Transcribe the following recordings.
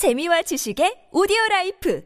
재미와 지식의 오디오라이프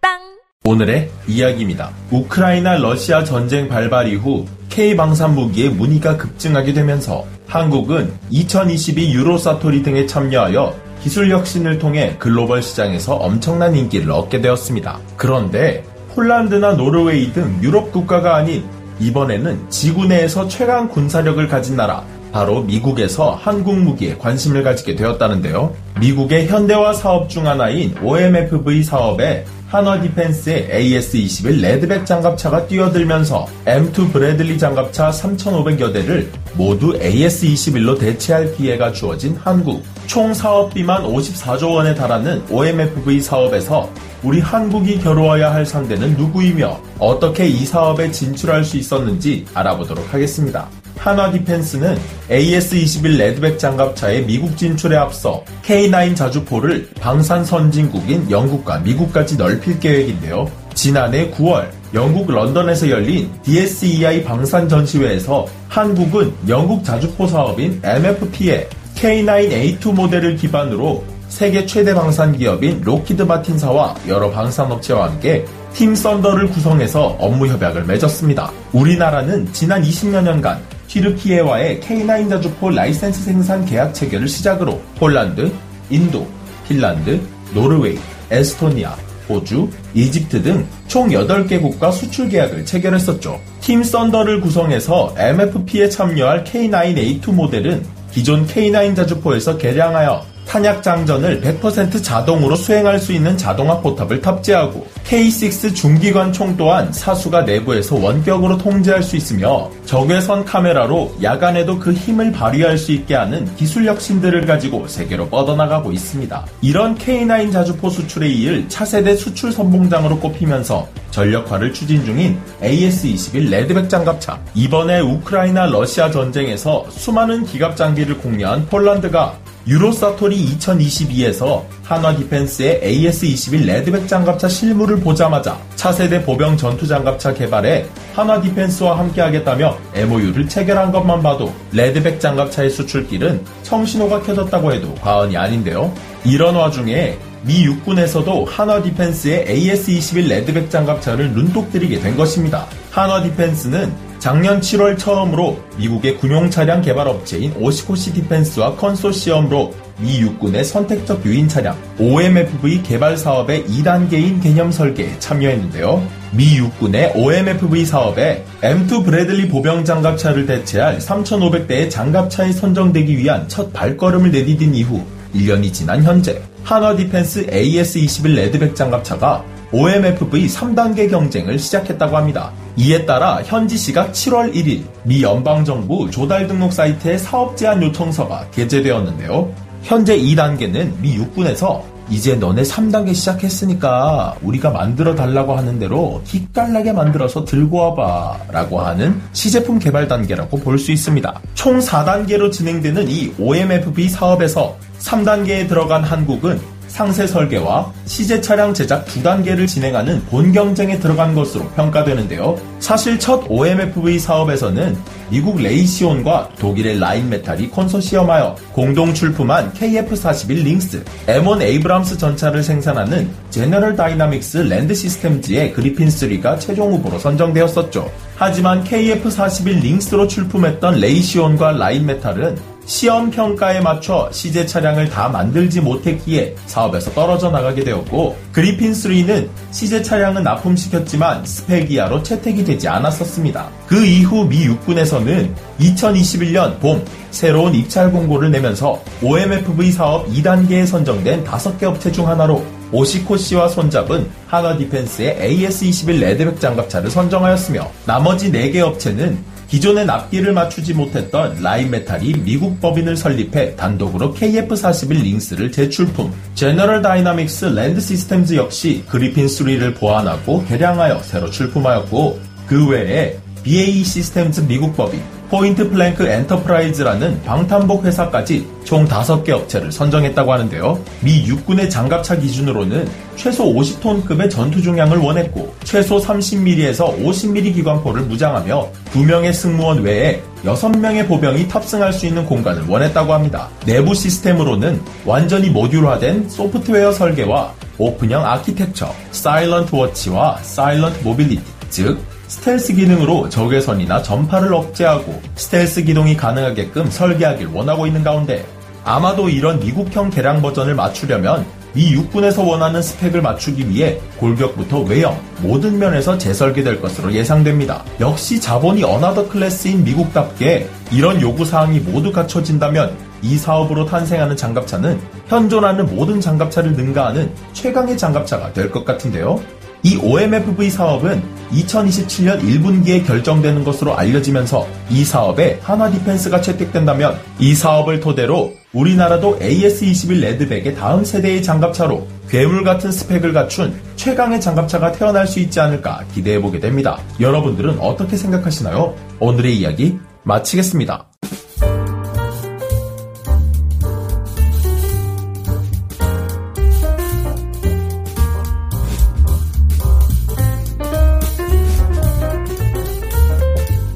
팟빵 오늘의 이야기입니다. 우크라이나 러시아 전쟁 발발 이후 K-방산 무기의 문의가 급증하게 되면서 한국은 2022 유로사토리 등에 참여하여 기술 혁신을 통해 글로벌 시장에서 엄청난 인기를 얻게 되었습니다. 그런데 폴란드나 노르웨이 등 유럽 국가가 아닌 이번에는 지구 내에서 최강 군사력을 가진 나라 바로 미국에서 한국 무기에 관심을 가지게 되었다는데요. 미국의 현대화 사업 중 하나인 OMFV 사업에 한화 디펜스의 AS21 레드백 장갑차가 뛰어들면서 M2 브래들리 장갑차 3,500여 대를 모두 AS21로 대체할 기회가 주어진 한국. 총 사업비만 54조 원에 달하는 OMFV 사업에서 우리 한국이 겨루어야 할 상대는 누구이며 어떻게 이 사업에 진출할 수 있었는지 알아보도록 하겠습니다. 한화 디펜스는 AS21 레드백 장갑차의 미국 진출에 앞서 K9 자주포를 방산 선진국인 영국과 미국까지 넓힐 계획인데요. 지난해 9월 영국 런던에서 열린 DSEI 방산 전시회에서 한국은 영국 자주포 사업인 MFP의 K9A2 모델을 기반으로 세계 최대 방산 기업인 록히드 마틴사와 여러 방산업체와 함께 팀 썬더를 구성해서 업무 협약을 맺었습니다. 우리나라는 지난 20여년간 튀르키예와의 K9 자주포 라이센스 생산 계약 체결을 시작으로 폴란드, 인도, 핀란드, 노르웨이, 에스토니아, 호주, 이집트 등 총 8개국과 수출 계약을 체결했었죠. 팀 썬더를 구성해서 MFP에 참여할 K9A2 모델은 기존 K9 자주포에서 개량하여 탄약 장전을 100% 자동으로 수행할 수 있는 자동화 포탑을 탑재하고 K6 중기관총 또한 사수가 내부에서 원격으로 통제할 수 있으며 적외선 카메라로 야간에도 그 힘을 발휘할 수 있게 하는 기술 혁신들을 가지고 세계로 뻗어나가고 있습니다. 이런 K9 자주포 수출에 이을 차세대 수출 선봉장으로 꼽히면서 전력화를 추진 중인 AS21 레드백 장갑차. 이번에 우크라이나 러시아 전쟁에서 수많은 기갑 장비를 공유한 폴란드가 유로사토리 2022에서 한화 디펜스의 AS21 레드백 장갑차 실물을 보자마자 차세대 보병 전투 장갑차 개발에 한화 디펜스와 함께하겠다며 MOU를 체결한 것만 봐도 레드백 장갑차의 수출길은 청신호가 켜졌다고 해도 과언이 아닌데요. 이런 와중에 미 육군에서도 한화 디펜스의 AS21 레드백 장갑차를 눈독 들이게 된 것입니다. 한화 디펜스는 작년 7월 처음으로 미국의 군용차량 개발업체인 오시코시 디펜스와 컨소시엄으로 미 육군의 선택적 유인 차량 OMFV 개발 사업의 2단계인 개념 설계에 참여했는데요. 미 육군의 OMFV 사업에 M2 브래들리 보병 장갑차를 대체할 3,500대의 장갑차에 선정되기 위한 첫 발걸음을 내디딘 이후 1년이 지난 현재 한화 디펜스 AS21 레드백 장갑차가 OMFV 3단계 경쟁을 시작했다고 합니다. 이에 따라 현지 시각 7월 1일 미 연방정부 조달 등록 사이트에 사업 제한 요청서가 게재되었는데요. 현재 2단계는 미 육군에서 이제 너네 3단계 시작했으니까 우리가 만들어 달라고 하는 대로 기깔나게 만들어서 들고 와봐 라고 하는 시제품 개발 단계라고 볼 수 있습니다. 총 4단계로 진행되는 이 OMFV 사업에서 3단계에 들어간 한국은 상세 설계와 시제 차량 제작 2단계를 진행하는 본 경쟁에 들어간 것으로 평가되는데요. 사실 첫 OMFV 사업에서는 미국 레이시온과 독일의 라인메탈이 컨소시엄하여 공동 출품한 KF-41 링스, M1 에이브람스 전차를 생산하는 제너럴 다이나믹스 랜드 시스템즈의 그리핀3가 최종 후보로 선정되었었죠. 하지만 KF-41 링스로 출품했던 레이시온과 라인메탈은 시험 평가에 맞춰 시제 차량을 다 만들지 못했기에 사업에서 떨어져 나가게 되었고 그리핀3는 시제 차량은 납품시켰지만 스펙 이하로 채택이 되지 않았었습니다. 그 이후 미 육군에서는 2021년 봄 새로운 입찰 공고를 내면서 OMFV 사업 2단계에 선정된 5개 업체 중 하나로 오시코 씨와 손잡은 한화 디펜스의 AS21 레드백 장갑차를 선정하였으며 나머지 4개 업체는 기존의 납기를 맞추지 못했던 라인메탈이 미국 법인을 설립해 단독으로 KF-41 링스를 재출품, 제너럴 다이나믹스 랜드 시스템즈 역시 그리핀3를 보완하고 개량하여 새로 출품하였고 그 외에 BAE 시스템즈 미국 법인, 포인트 플랭크 엔터프라이즈라는 방탄복 회사까지 총 5개 업체를 선정했다고 하는데요. 미 육군의 장갑차 기준으로는 최소 50톤급의 전투 중량을 원했고 최소 30mm에서 50mm 기관포를 무장하며 2명의 승무원 외에 6명의 보병이 탑승할 수 있는 공간을 원했다고 합니다. 내부 시스템으로는 완전히 모듈화된 소프트웨어 설계와 오픈형 아키텍처, 사일런트 워치와 사일런트 모빌리티, 즉 스텔스 기능으로 적외선이나 전파를 억제하고 스텔스 기동이 가능하게끔 설계하길 원하고 있는 가운데 아마도 이런 미국형 개량 버전을 맞추려면 미 육군에서 원하는 스펙을 맞추기 위해 골격부터 외형 모든 면에서 재설계될 것으로 예상됩니다. 역시 자본이 어나더 클래스인 미국답게 이런 요구사항이 모두 갖춰진다면 이 사업으로 탄생하는 장갑차는 현존하는 모든 장갑차를 능가하는 최강의 장갑차가 될 것 같은데요. 이 OMFV 사업은 2027년 1분기에 결정되는 것으로 알려지면서 이 사업에 한화 디펜스가 채택된다면 이 사업을 토대로 우리나라도 AS21 레드백의 다음 세대의 장갑차로 괴물 같은 스펙을 갖춘 최강의 장갑차가 태어날 수 있지 않을까 기대해보게 됩니다. 여러분들은 어떻게 생각하시나요? 오늘의 이야기 마치겠습니다.